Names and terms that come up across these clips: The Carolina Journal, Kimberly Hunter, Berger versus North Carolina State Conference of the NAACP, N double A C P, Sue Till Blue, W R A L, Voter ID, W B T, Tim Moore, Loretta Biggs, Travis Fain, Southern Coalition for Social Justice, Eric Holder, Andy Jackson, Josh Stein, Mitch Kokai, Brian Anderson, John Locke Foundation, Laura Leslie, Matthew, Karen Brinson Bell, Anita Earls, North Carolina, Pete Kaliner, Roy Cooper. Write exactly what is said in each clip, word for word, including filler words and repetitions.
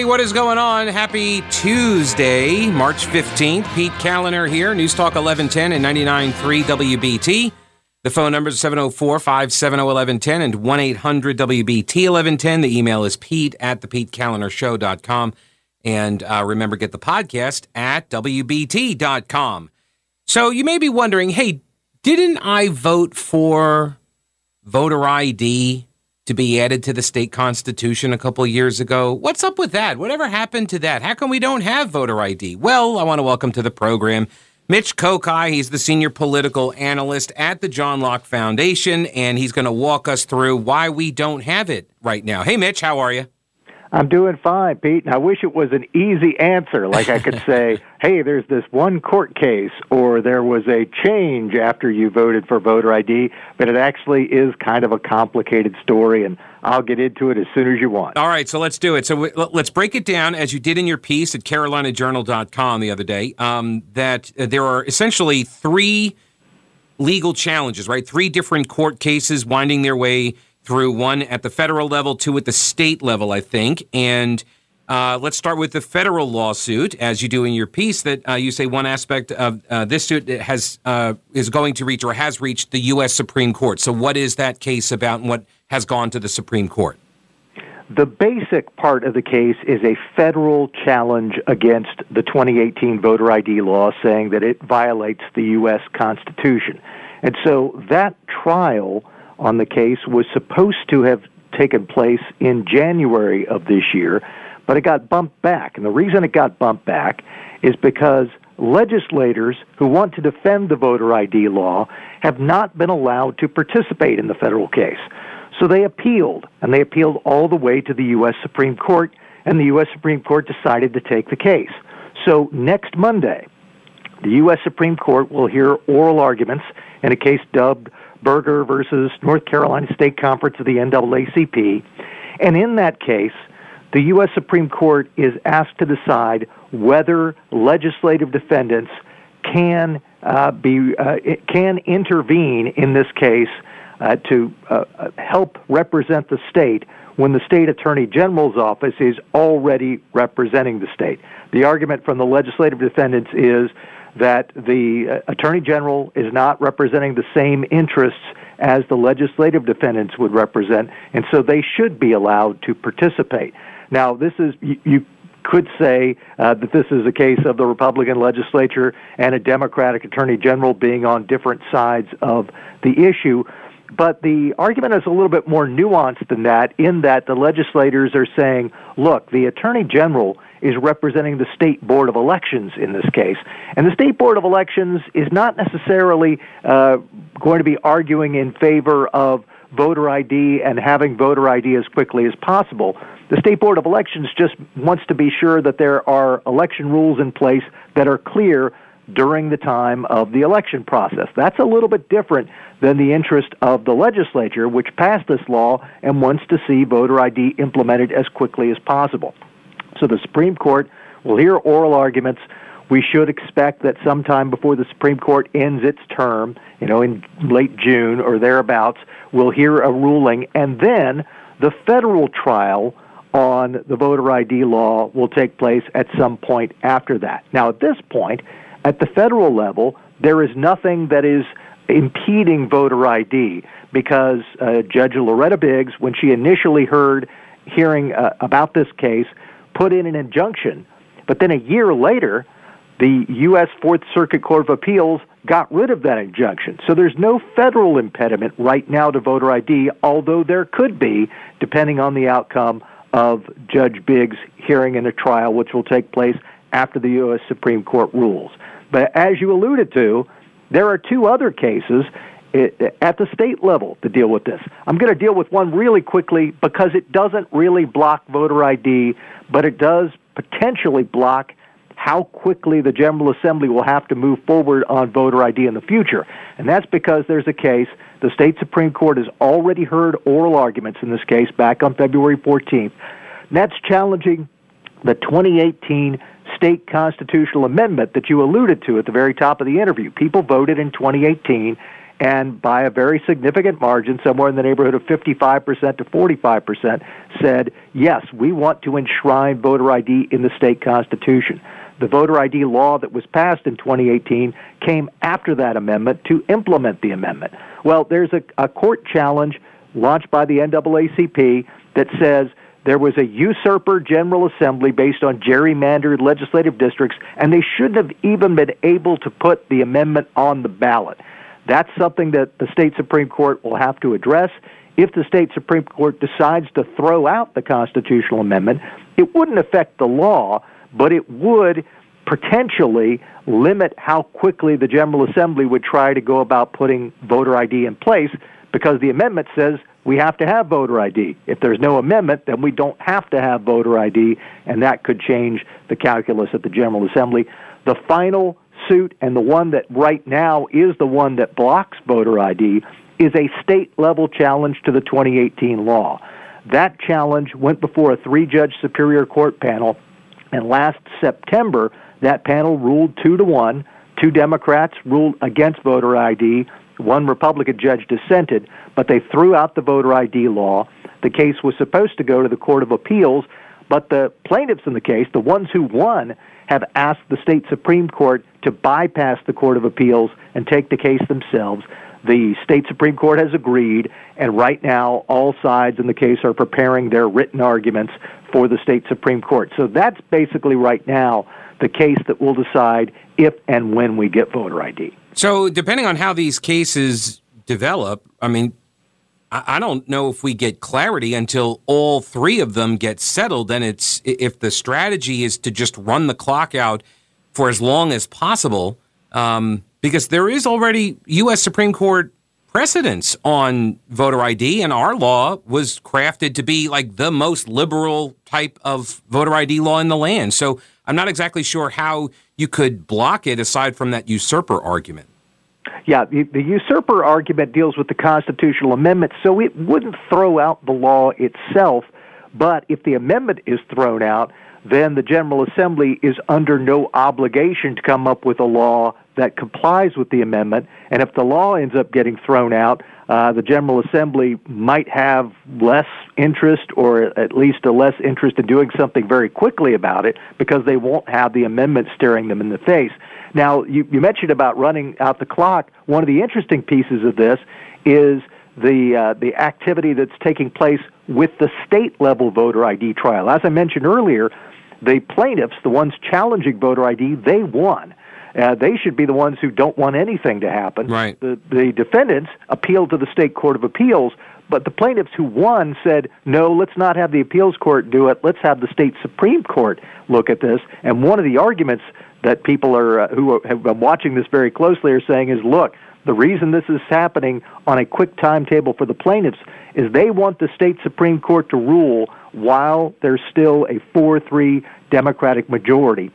everybody. What is going on? Happy Tuesday, March fifteenth. Pete Kaliner here, News Talk eleven ten and ninety-nine point three W B T. The phone number is seven oh four, five seven oh, eleven ten and one eight hundred W B T eleven ten. The email is pete at the pete kaliner show dot com. And uh, remember, get the podcast at W B T dot com. So you may be wondering, hey, didn't I vote for voter I D to be added to the state constitution a couple of years ago? What's up with that? Whatever happened to that? How come we don't have voter I D? Well, I want to welcome to the program Mitch Kokai. He's the senior political analyst at the John Locke Foundation, and he's going to walk us through why we don't have it right now. Hey, Mitch, how are you? I'm doing fine, Pete, and I wish it was an easy answer. Like I could say, hey, there's this one court case, or there was a change after you voted for voter I D, but it actually is kind of a complicated story, and I'll get into it as soon as you want. All right, so let's do it. So we, let's break it down, as you did in your piece at carolina journal dot com the other day, um, that uh, there are essentially three legal challenges, right? Three different court cases winding their way through, one at the federal level, two at the state level, I think. And uh, let's start with the federal lawsuit, as you do in your piece, that uh, you say one aspect of uh, this suit has uh, is going to reach or has reached the U S Supreme Court. So what is that case about, and what has gone to the Supreme Court? The basic part of the case is a federal challenge against the twenty eighteen voter I D law, saying that it violates the U S Constitution. And so that trial on the case was supposed to have taken place in January of this year, but it got bumped back. And the reason it got bumped back is because legislators who want to defend the voter I D law have not been allowed to participate in the federal case. So they appealed, and they appealed all the way to the U S Supreme Court, and the U S Supreme Court decided to take the case. So next Monday, the U S Supreme Court will hear oral arguments in a case dubbed Berger versus North Carolina State Conference of the N double A C P. And in that case, the U S Supreme Court is asked to decide whether legislative defendants can uh, be uh, can intervene in this case uh, to uh, help represent the state when the state attorney general's office is already representing the state. The argument from the legislative defendants is that the uh, Attorney General is not representing the same interests as the legislative defendants would represent, and so they should be allowed to participate. Now, this is, you, you could say uh, that this is a case of the Republican legislature and a Democratic Attorney General being on different sides of the issue, but the argument is a little bit more nuanced than that, in that the legislators are saying, look, the Attorney General is representing the State Board of Elections in this case. And the State Board of Elections is not necessarily uh, going to be arguing in favor of voter I D and having voter I D as quickly as possible. The State Board of Elections just wants to be sure that there are election rules in place that are clear during the time of the election process. That's a little bit different than the interest of the legislature, which passed this law and wants to see voter I D implemented as quickly as possible. So the Supreme Court will hear oral arguments. We should expect that sometime before the Supreme Court ends its term, you know, in late June or thereabouts, we'll hear a ruling. And then the federal trial on the voter I D law will take place at some point after that. Now, at this point, at the federal level, there is nothing that is impeding voter I D, because uh, Judge Loretta Biggs, when she initially heard hearing uh, about this case, put in an injunction, but then a year later, the U S Fourth Circuit Court of Appeals got rid of that injunction. So there's no federal impediment right now to voter I D, although there could be, depending on the outcome of Judge Biggs' hearing in a trial, which will take place after the U S Supreme Court rules. But as you alluded to, there are two other cases at the state level to deal with this. I'm going to deal with one really quickly because it doesn't really block voter I D, but it does potentially block how quickly the General Assembly will have to move forward on voter I D in the future. And that's because there's a case, the state Supreme Court has already heard oral arguments in this case back on February fourteenth. That's challenging the twenty eighteen state constitutional amendment that you alluded to at the very top of the interview. People voted in twenty eighteen and by a very significant margin, somewhere in the neighborhood of fifty-five percent to forty-five percent, said, yes, we want to enshrine voter I D in the state constitution. The voter I D law that was passed in twenty eighteen came after that amendment to implement the amendment. Well, there's a, a court challenge launched by the N double A C P that says there was a usurper General Assembly based on gerrymandered legislative districts, and they shouldn't have even been able to put the amendment on the ballot. That's something that the state Supreme Court will have to address. If the state Supreme Court decides to throw out the constitutional amendment, it wouldn't affect the law, but it would potentially limit how quickly the General Assembly would try to go about putting voter I D in place, because the amendment says we have to have voter I D. If there's no amendment, then we don't have to have voter I D, and that could change the calculus at the General Assembly. The final suit, and the one that right now is the one that blocks voter I D, is a state-level challenge to the twenty eighteen law. That challenge went before a three-judge Superior Court panel, and last September, that panel ruled two to one. Two Democrats ruled against voter I D. One Republican judge dissented, but they threw out the voter I D law. The case was supposed to go to the Court of Appeals, but the plaintiffs in the case, the ones who won, have asked the state Supreme Court to bypass the Court of Appeals and take the case themselves. The state Supreme Court has agreed, and right now all sides in the case are preparing their written arguments for the state Supreme Court. So that's basically right now the case that will decide if and when we get voter I D. So depending on how these cases develop, I mean, I don't know if we get clarity until all three of them get settled. And it's, if the strategy is to just run the clock out for as long as possible, um, because there is already U S Supreme Court precedence on voter I D, and our law was crafted to be like the most liberal type of voter I D law in the land. So I'm not exactly sure how you could block it aside from that usurper argument. Yeah, the, the usurper argument deals with the constitutional amendment, so it wouldn't throw out the law itself. But if the amendment is thrown out, then the General Assembly is under no obligation to come up with a law that complies with the amendment. And if the law ends up getting thrown out, uh, the General Assembly might have less interest, or at least a less interest in doing something very quickly about it, because they won't have the amendment staring them in the face. Now, you, you mentioned about running out the clock. One of the interesting pieces of this is the uh, the activity that's taking place with the state-level voter I D trial. As I mentioned earlier, the plaintiffs, the ones challenging voter I D, they won. Uh, they should be the ones who don't want anything to happen. Right. The, the defendants appealed to the state court of appeals, but the plaintiffs who won said, no, let's not have the appeals court do it. Let's have the state Supreme Court look at this. And one of the arguments that people are uh, who are, have been watching this very closely are saying is, look, the reason this is happening on a quick timetable for the plaintiffs is they want the state Supreme Court to rule while there's still a four three Democratic majority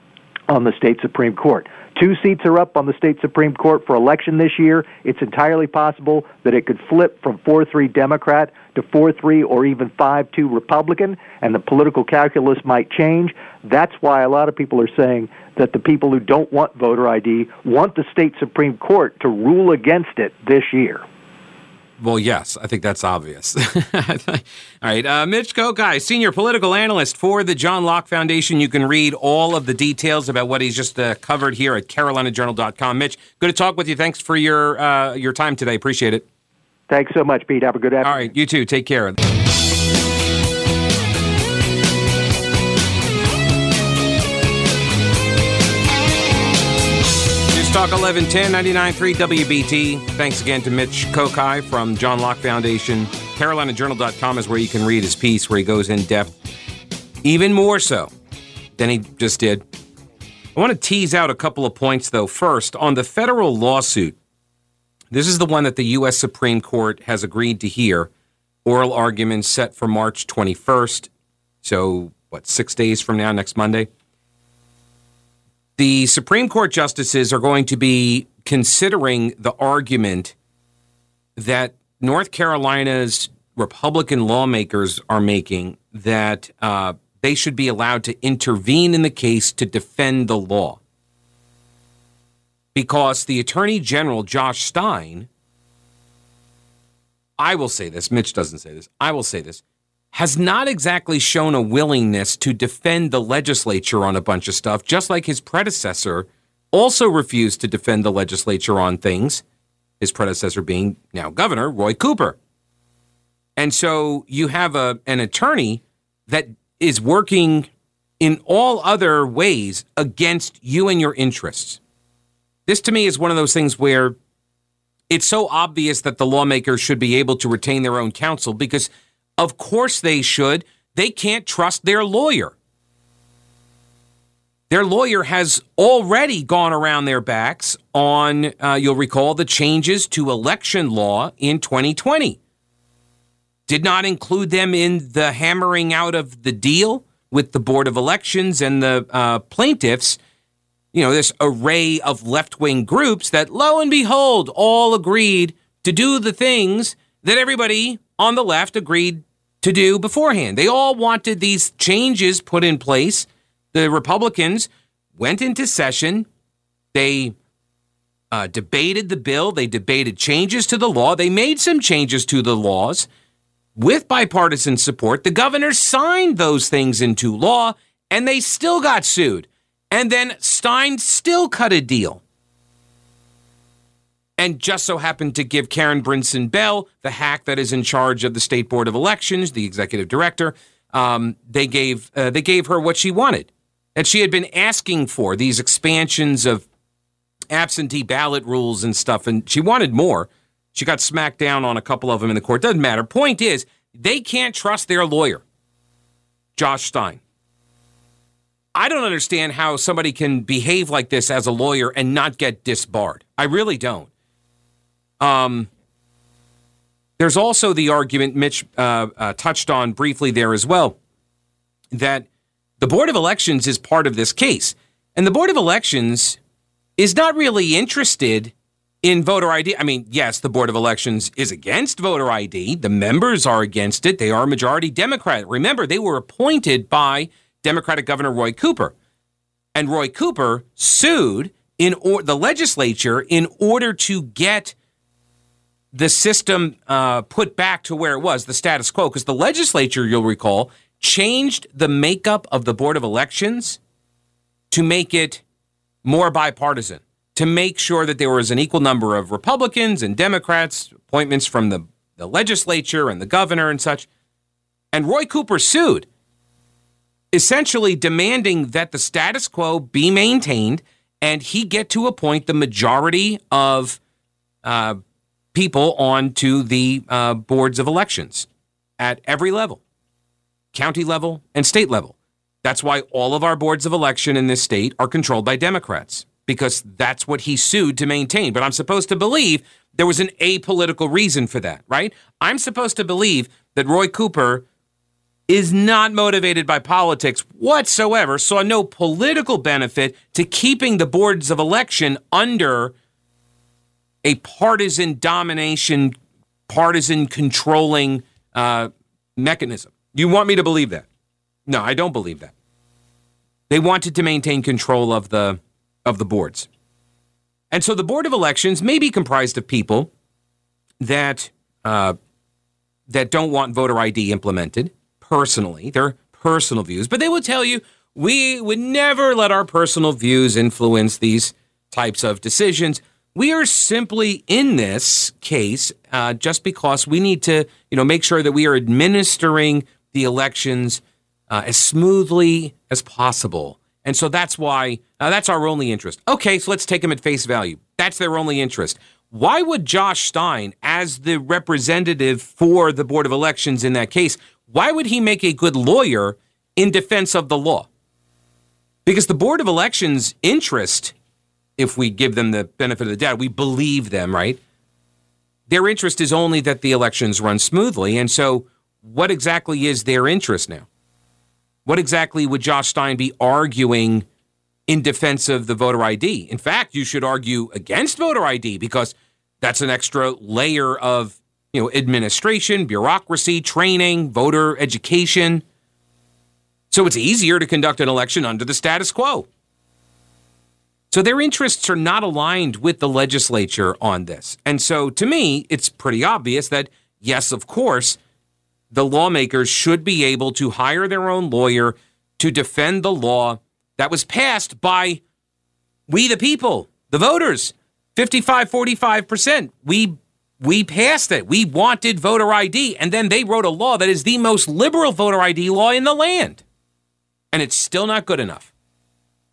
on the state Supreme Court. Two seats are up on the state Supreme Court for election this year. It's entirely possible that it could flip from four three Democrat to four three or even five two Republican, and the political calculus might change. That's why a lot of people are saying that the people who don't want voter I D want the state Supreme Court to rule against it this year. Well, yes, I think that's obvious. All right. Uh, Mitch Kokai, senior political analyst for the John Locke Foundation. You can read all of the details about what he's just uh, covered here at carolina journal dot com. Mitch, good to talk with you. Thanks for your uh, your time today. Appreciate it. Thanks so much, Pete. Have a good afternoon. All right. You too. Take care. Talk eleven ten, ninety-nine point three W B T. Thanks again to Mitch Kokai from John Locke Foundation. carolina journal dot com is where you can read his piece, where he goes in depth, even more so than he just did. I want to tease out a couple of points, though. First, on the federal lawsuit, this is the one that the U S Supreme Court has agreed to hear. Oral arguments set for March twenty-first. So, what, six days from now, next Monday? The Supreme Court justices are going to be considering the argument that North Carolina's Republican lawmakers are making that uh, they should be allowed to intervene in the case to defend the law. Because the Attorney General, Josh Stein, I will say this, Mitch doesn't say this, I will say this, has not exactly shown a willingness to defend the legislature on a bunch of stuff, just like his predecessor also refused to defend the legislature on things, his predecessor being now Governor Roy Cooper. And so you have a an attorney that is working in all other ways against you and your interests. This, to me, is one of those things where it's so obvious that the lawmakers should be able to retain their own counsel because, of course, they should. They can't trust their lawyer. Their lawyer has already gone around their backs on, uh, you'll recall, the changes to election law in twenty twenty. Did not include them in the hammering out of the deal with the Board of Elections and the uh, plaintiffs, you know, this array of left-wing groups that, lo and behold, all agreed to do the things that everybody on the left agreed to do beforehand. They all wanted these changes put in place. The Republicans went into session. They uh, debated the bill. They debated changes to the law. They made some changes to the laws. With bipartisan support, the governor signed those things into law, and they still got sued. And then Stein still cut a deal. And just so happened to give Karen Brinson Bell, the hack that is in charge of the State Board of Elections, the executive director, um, they gave uh, they gave her what she wanted. And she had been asking for these expansions of absentee ballot rules and stuff, and she wanted more. She got smacked down on a couple of them in the court. Doesn't matter. Point is, they can't trust their lawyer, Josh Stein. I don't understand how somebody can behave like this as a lawyer and not get disbarred. I really don't. Um, there's also the argument Mitch uh, uh, touched on briefly there as well, that the Board of Elections is part of this case. And the Board of Elections is not really interested in voter I D. I mean, yes, the Board of Elections is against voter I D. The members are against it. They are majority Democrat. Remember, they were appointed by Democratic Governor Roy Cooper. And Roy Cooper sued in or- the legislature in order to get the system uh, put back to where it was, the status quo. Because the legislature, you'll recall, changed the makeup of the Board of Elections to make it more bipartisan, to make sure that there was an equal number of Republicans and Democrats, appointments from the, the legislature and the governor and such. And Roy Cooper sued, essentially demanding that the status quo be maintained and he get to appoint the majority of uh, people onto the uh, boards of elections at every level, county level and state level. That's why all of our boards of election in this state are controlled by Democrats, because that's what he sued to maintain. But I'm supposed to believe there was an apolitical reason for that, right? I'm supposed to believe that Roy Cooper is not motivated by politics whatsoever, saw no political benefit to keeping the boards of election under a partisan domination, partisan controlling uh, mechanism. You want me to believe that? No, I don't believe that. They wanted to maintain control of the of the boards. And so the Board of Elections may be comprised of people that uh, that don't want voter I D implemented personally, their personal views, but they will tell you, we would never let our personal views influence these types of decisions. We are simply in this case uh, just because we need to, you know, make sure that we are administering the elections uh, as smoothly as possible. And so that's why, uh, that's our only interest. Okay, so let's take them at face value. That's their only interest. Why would Josh Stein, as the representative for the Board of Elections in that case, why would he make a good lawyer in defense of the law? Because the Board of Elections' interest, if we give them the benefit of the doubt, we believe them, right? Their interest is only that the elections run smoothly. And so what exactly is their interest now? What exactly would Josh Stein be arguing in defense of the voter I D? In fact, you should argue against voter I D because that's an extra layer of, you know, administration, bureaucracy, training, voter education. So it's easier to conduct an election under the status quo. So their interests are not aligned with the legislature on this. And so to me, it's pretty obvious that yes, of course, the lawmakers should be able to hire their own lawyer to defend the law that was passed by we the people, the voters, fifty-five, forty-five percent. We we passed it. We wanted voter I D, and then they wrote a law that is the most liberal voter I D law in the land. And it's still not good enough.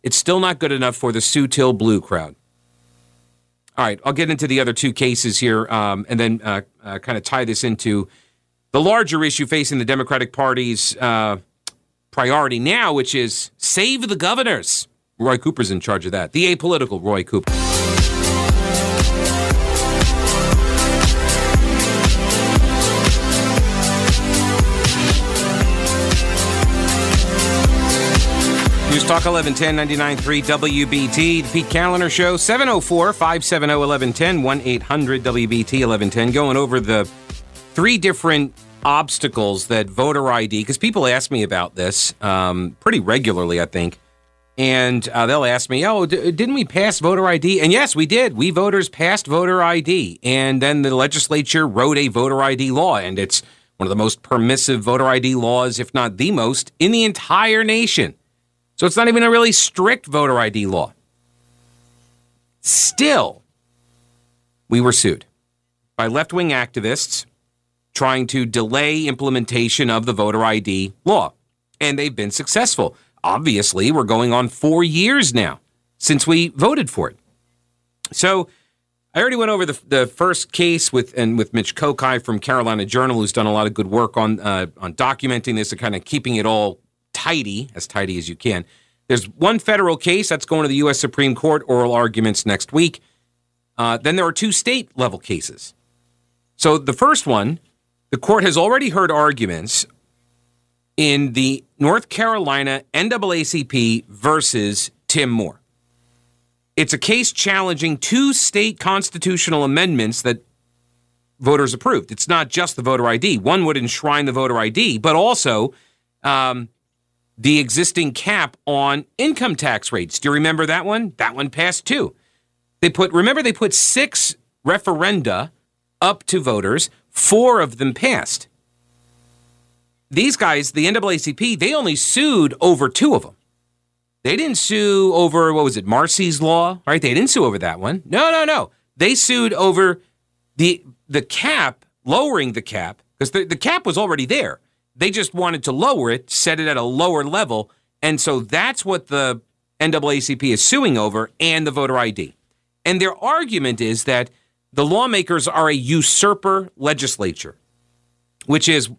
It's still not good enough for the Sue Till Blue crowd. All right, I'll get into the other two cases here um, and then uh, uh, kind of tie this into the larger issue facing the Democratic Party's uh, priority now, which is save the governors. Roy Cooper's in charge of that. The apolitical Roy Cooper. News Talk eleven ten, ninety-nine point three W B T, the Pete Kaliner Show, seven oh four, five seven oh, eleven ten, one eight hundred W B T eleven ten. Going over the three different obstacles that voter I D, because people ask me about this um, pretty regularly, I think, and uh, they'll ask me, oh, d- didn't we pass voter I D? And yes, we did. We voters passed voter I D, and then the legislature wrote a voter I D law, and it's one of the most permissive voter I D laws, if not the most, in the entire nation. So it's not even a really strict voter I D law. Still, we were sued by left-wing activists trying to delay implementation of the voter I D law. And they've been successful. Obviously, we're going on four years now since we voted for it. So I already went over the, the first case with and with Mitch Kokai from Carolina Journal, who's done a lot of good work on uh, on documenting this and kind of keeping it all tidy, as tidy as you can. There's one federal case that's going to the U S Supreme Court, oral arguments next week. Uh, then there are two state-level cases. So the first one, the court has already heard arguments in the North Carolina N double A C P versus Tim Moore. It's a case challenging two state constitutional amendments that voters approved. It's not just the voter I D. One would enshrine the voter I D, but also um, the existing cap on income tax rates. Do you remember that one? That one passed too. They put, remember they put six referenda up to voters. Four of them passed. These guys, the N double A C P, they only sued over two of them. They didn't sue over, what was it, Marcy's Law, right? They didn't sue over that one. No, no, no. They sued over the the cap, lowering the cap, because the, the cap was already there. They just wanted to lower it, set it at a lower level, and so that's what the N double A C P is suing over, and the voter I D. And their argument is that the lawmakers are a usurper legislature, which is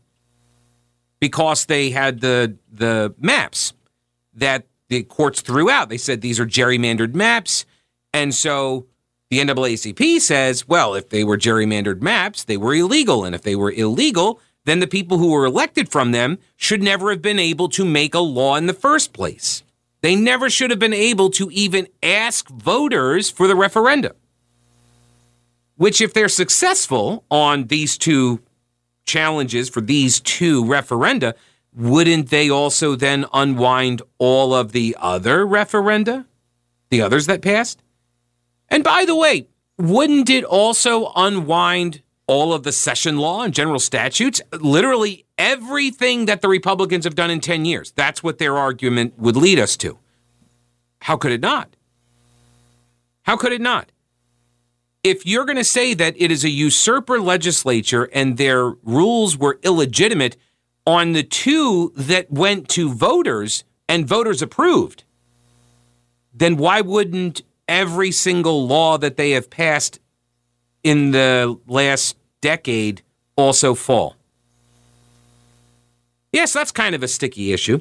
because they had the the maps that the courts threw out. They said these are gerrymandered maps, and so the N double A C P says, well, if they were gerrymandered maps, they were illegal, and if they were illegal, then the people who were elected from them should never have been able to make a law in the first place. They never should have been able to even ask voters for the referenda, which if they're successful on these two challenges for these two referenda, wouldn't they also then unwind all of the other referenda, the others that passed? And by the way, wouldn't it also unwind all of the session law and general statutes, literally everything that the Republicans have done in ten years? That's what their argument would lead us to. How could it not? How could it not? If you're going to say that it is a usurper legislature and their rules were illegitimate on the two that went to voters and voters approved, then why wouldn't every single law that they have passed in the last decade also fall? Yes, that's kind of a sticky issue.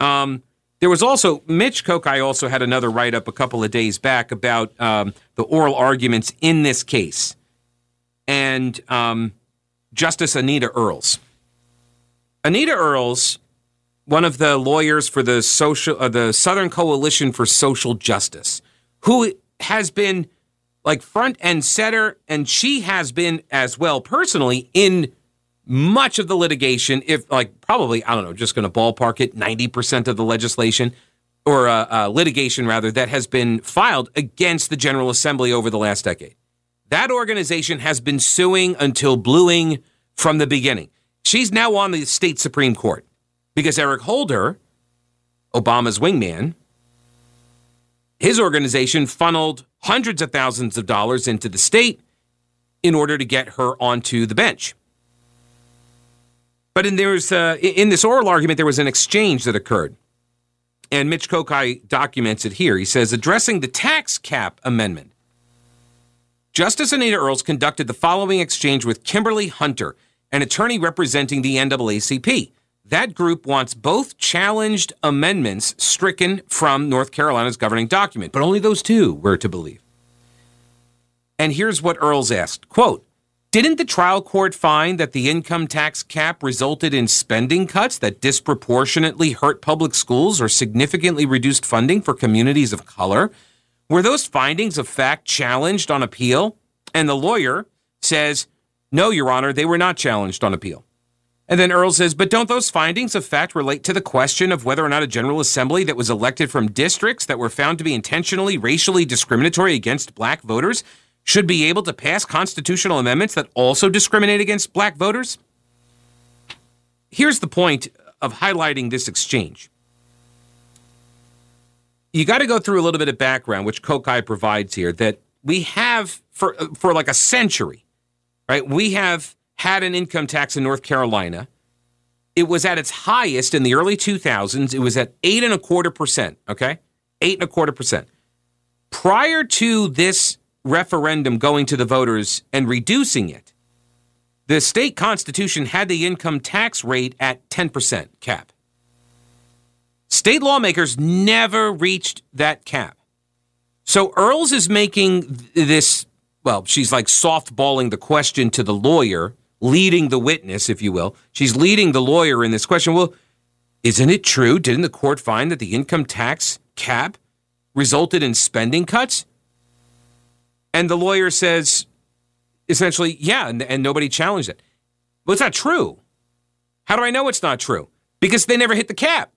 Um, there was also, Mitch Kokai also had another write-up a couple of days back about um, the oral arguments in this case. And um, Justice Anita Earls. Anita Earls, one of the lawyers for the social, uh, the Southern Coalition for Social Justice, who has been like front and center, and she has been as well personally in much of the litigation, if like probably, I don't know, just going to ballpark it, ninety percent of the legislation or uh, uh, litigation rather that has been filed against the General Assembly over the last decade. That organization has been suing until bluing from the beginning. She's now on the state Supreme Court because Eric Holder, Obama's wingman, his organization funneled hundreds of thousands of dollars into the state in order to get her onto the bench. But in, there was, uh, in this oral argument, there was an exchange that occurred. And Mitch Kokai documents it here. He says, addressing the tax cap amendment, Justice Anita Earls conducted the following exchange with Kimberly Hunter, an attorney representing the N double A C P. That group wants both challenged amendments stricken from North Carolina's governing document, but only those two, we're to believe. And here's what Earls asked, quote, didn't the trial court find that the income tax cap resulted in spending cuts that disproportionately hurt public schools or significantly reduced funding for communities of color? Were those findings of fact challenged on appeal? And the lawyer says, no, Your Honor, they were not challenged on appeal. And then Earl says, but don't those findings of fact relate to the question of whether or not a General Assembly that was elected from districts that were found to be intentionally racially discriminatory against black voters should be able to pass constitutional amendments that also discriminate against black voters? Here's the point of highlighting this exchange. You got to go through a little bit of background, which Kokai provides here, that we have for for like a century, right? We have had an income tax in North Carolina. It was at its highest in the early two thousands. It was at eight and a quarter percent, okay? Eight and a quarter percent. Prior to this referendum going to the voters and reducing it, the state constitution had the income tax rate at ten percent cap. State lawmakers never reached that cap. So Earls is making this, well, she's like softballing the question to the lawyer, leading the witness, if you will. She's leading the lawyer in this question. Well, isn't it true? Didn't the court find that the income tax cap resulted in spending cuts? And the lawyer says, essentially, yeah, and, and nobody challenged it. Well, it's not true. How do I know it's not true? Because they never hit the cap,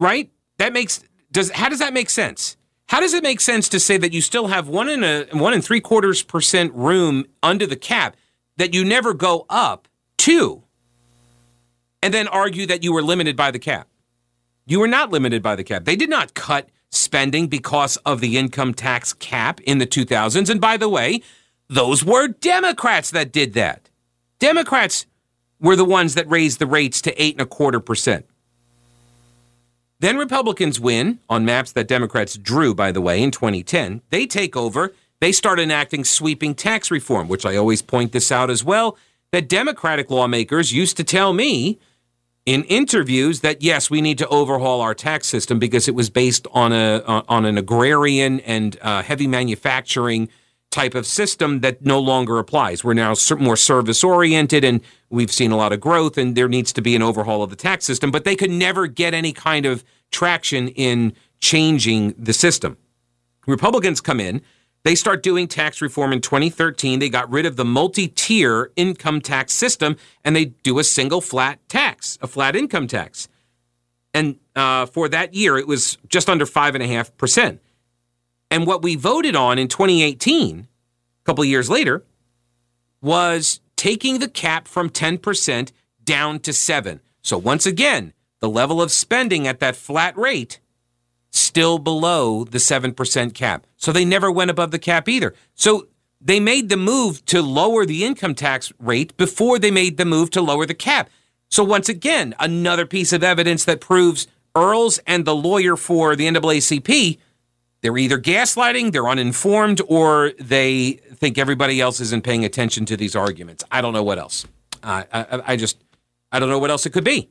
right? That makes does how does that make sense? How does it make sense to say that you still have one and a one and three quarters percent room under the cap that you never go up to, and then argue that you were limited by the cap? You were not limited by the cap. They did not cut spending because of the income tax cap in the two thousands. And by the way, those were Democrats that did that. Democrats were the ones that raised the rates to eight and a quarter percent. Then Republicans win on maps that Democrats drew, by the way, in twenty ten. They take over. They start enacting sweeping tax reform, which I always point this out as well, that Democratic lawmakers used to tell me in interviews that, yes, we need to overhaul our tax system because it was based on a on an agrarian and uh, heavy manufacturing type of system that no longer applies. We're now more service-oriented, and we've seen a lot of growth, and there needs to be an overhaul of the tax system. But they could never get any kind of traction in changing the system. Republicans come in. They start doing tax reform in twenty thirteen. They got rid of the multi-tier income tax system, and they do a single flat tax, a flat income tax. And uh, for that year, it was just under five point five percent. And what we voted on in twenty eighteen, a couple of years later, was taking the cap from ten percent down to seven percent. So once again, the level of spending at that flat rate still below the seven percent cap. So they never went above the cap either. So they made the move to lower the income tax rate before they made the move to lower the cap. So once again, another piece of evidence that proves Earls and the lawyer for the N double A C P, they're either gaslighting, they're uninformed, or they think everybody else isn't paying attention to these arguments. I don't know what else. Uh, I, I just, I don't know what else it could be.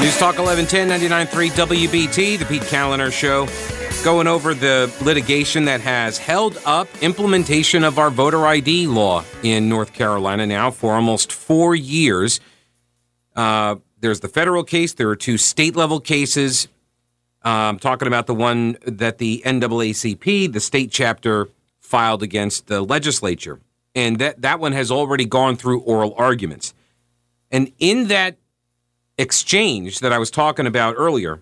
News Talk eleven ten, ninety-nine point three W B T, the Pete Kaliner Show, going over the litigation that has held up implementation of our voter I D law in North Carolina now for almost four years. Uh, there's the federal case. There are two state-level cases. Uh, I'm talking about the one that the N double A C P, the state chapter, filed against the legislature. And that, that one has already gone through oral arguments. And in that exchange that I was talking about earlier,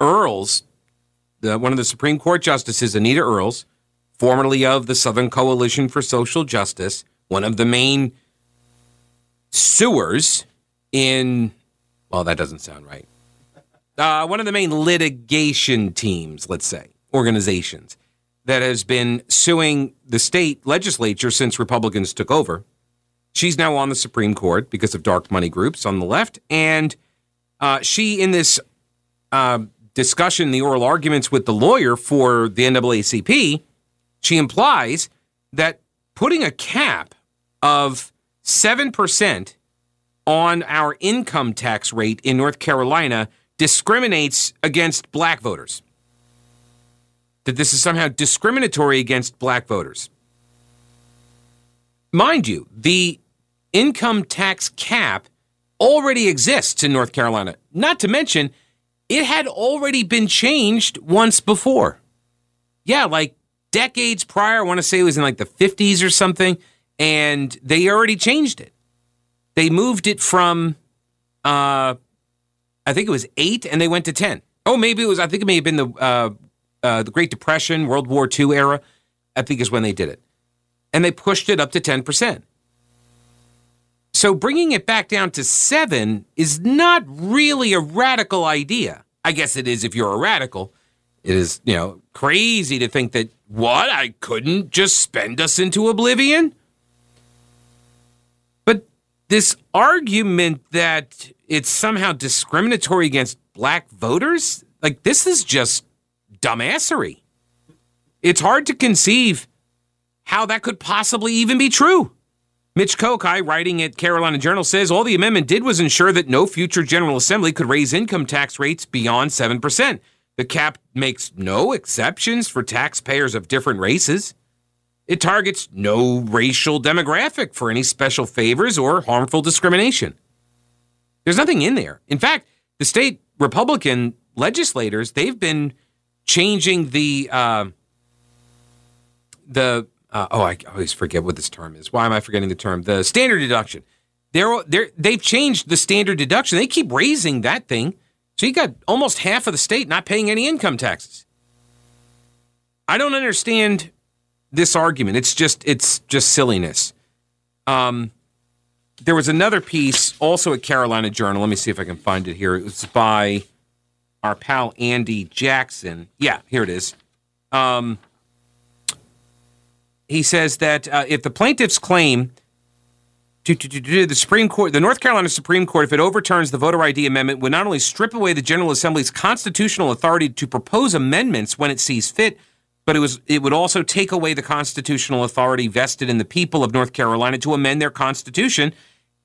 Earls, the, one of the Supreme Court justices, Anita Earls, formerly of the Southern Coalition for Social Justice, one of the main suers in, well, that doesn't sound right. Uh, one of the main litigation teams, let's say, organizations that has been suing the state legislature since Republicans took over. She's now on the Supreme Court because of dark money groups on the left. And uh, she, in this uh, discussion, the oral arguments with the lawyer for the N double A C P, she implies that putting a cap of seven percent on our income tax rate in North Carolina discriminates against black voters. That this is somehow discriminatory against black voters. Mind you, the income tax cap already exists in North Carolina. Not to mention, it had already been changed once before. Yeah, like decades prior, I want to say it was in like the fifties or something, and they already changed it. They moved it from, uh, I think it was eight, and they went to ten. Oh, maybe it was, I think it may have been the uh, uh, the Great Depression, World War Two era, I think is when they did it. And they pushed it up to ten percent. So bringing it back down to seven is not really a radical idea. I guess it is if you're a radical. It is, you know, crazy to think that, what, I couldn't just spend us into oblivion? But this argument that it's somehow discriminatory against black voters, like, this is just dumbassery. It's hard to conceive how that could possibly even be true. Mitch Kokai, writing at Carolina Journal, says all the amendment did was ensure that no future General Assembly could raise income tax rates beyond seven percent. The cap makes no exceptions for taxpayers of different races. It targets no racial demographic for any special favors or harmful discrimination. There's nothing in there. In fact, the state Republican legislators, they've been changing the... Uh, the Uh, oh, I always forget what this term is. Why am I forgetting the term? The standard deduction. They're, they're, they've changed the standard deduction. They keep raising that thing. So you got almost half of the state not paying any income taxes. I don't understand this argument. It's just it's just silliness. Um, there was another piece also at Carolina Journal. Let me see if I can find it here. It was by our pal Andy Jackson. Yeah, here it is. Um He says that uh, if the plaintiffs claim to, to, to, to the Supreme Court, the North Carolina Supreme Court, if it overturns the voter I D amendment, would not only strip away the General Assembly's constitutional authority to propose amendments when it sees fit, but it was it would also take away the constitutional authority vested in the people of North Carolina to amend their constitution,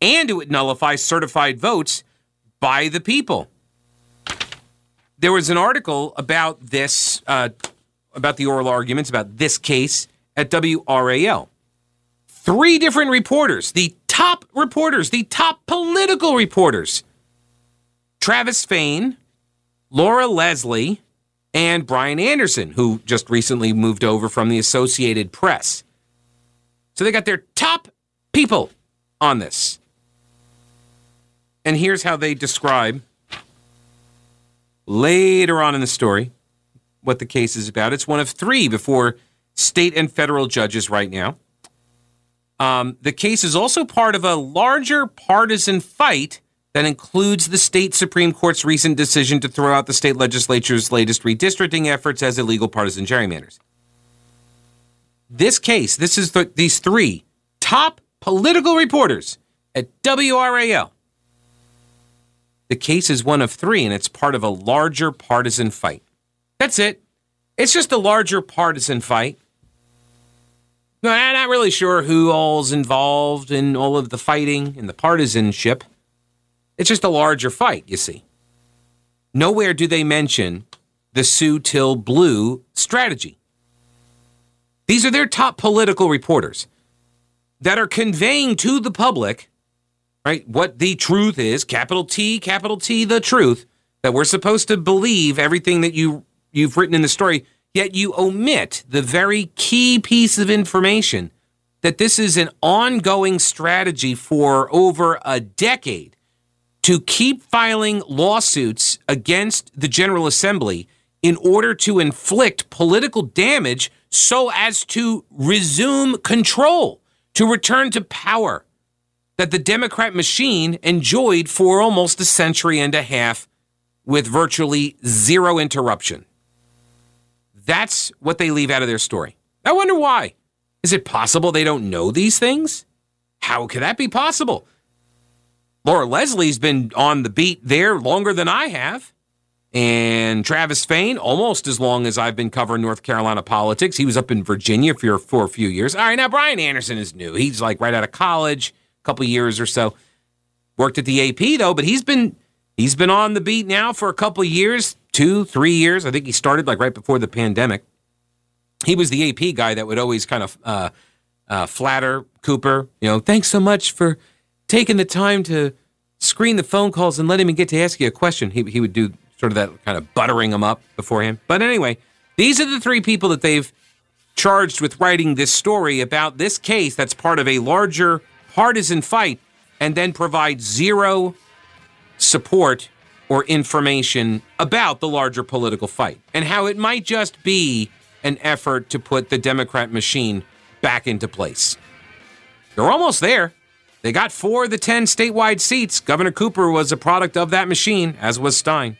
and it would nullify certified votes by the people. There was an article about this, uh, about the oral arguments, about this case, at W R A L. Three different reporters, the top reporters, the top political reporters, Travis Fain, Laura Leslie, and Brian Anderson, who just recently moved over from the Associated Press. So they got their top people on this. And here's how they describe later on in the story what the case is about. It's one of three before state and federal judges right now. Um, the case is also part of a larger partisan fight that includes the state Supreme Court's recent decision to throw out the state legislature's latest redistricting efforts as illegal partisan gerrymanders. This case, this is the, these three top political reporters at W R A L. The case is one of three, and it's part of a larger partisan fight. That's it. It's just a larger partisan fight. No, I'm not really sure who all's involved in all of the fighting and the partisanship. It's just a larger fight, you see. Nowhere do they mention the Sue Till Blue strategy. These are their top political reporters that are conveying to the public, right, what the truth is, capital T, capital T, the truth, that we're supposed to believe everything that you you've written in the story, yet you omit the very key piece of information that this is an ongoing strategy for over a decade to keep filing lawsuits against the General Assembly in order to inflict political damage so as to resume control, to return to power that the Democrat machine enjoyed for almost a century and a half with virtually zero interruption. That's what they leave out of their story. I wonder why. Is it possible they don't know these things? How could that be possible? Laura Leslie's been on the beat there longer than I have. And Travis Fain, almost as long as I've been covering North Carolina politics. He was up in Virginia for, for a few years. All right, now Brian Anderson is new. He's like right out of college, a couple years or so. Worked at the A P, though, but he's been he's been on the beat now for a couple years, two, three years. I think he started like right before the pandemic. He was the A P guy that would always kind of uh, uh, flatter Cooper. You know, thanks so much for taking the time to screen the phone calls and let him get to ask you a question. He he would do sort of that kind of buttering them up beforehand. But anyway, these are the three people that they've charged with writing this story about this case that's part of a larger partisan fight and then provide zero support or information about the larger political fight and how it might just be an effort to put the Democrat machine back into place. They're almost there. They got four of the ten statewide seats. Governor Cooper was a product of that machine, as was Stein.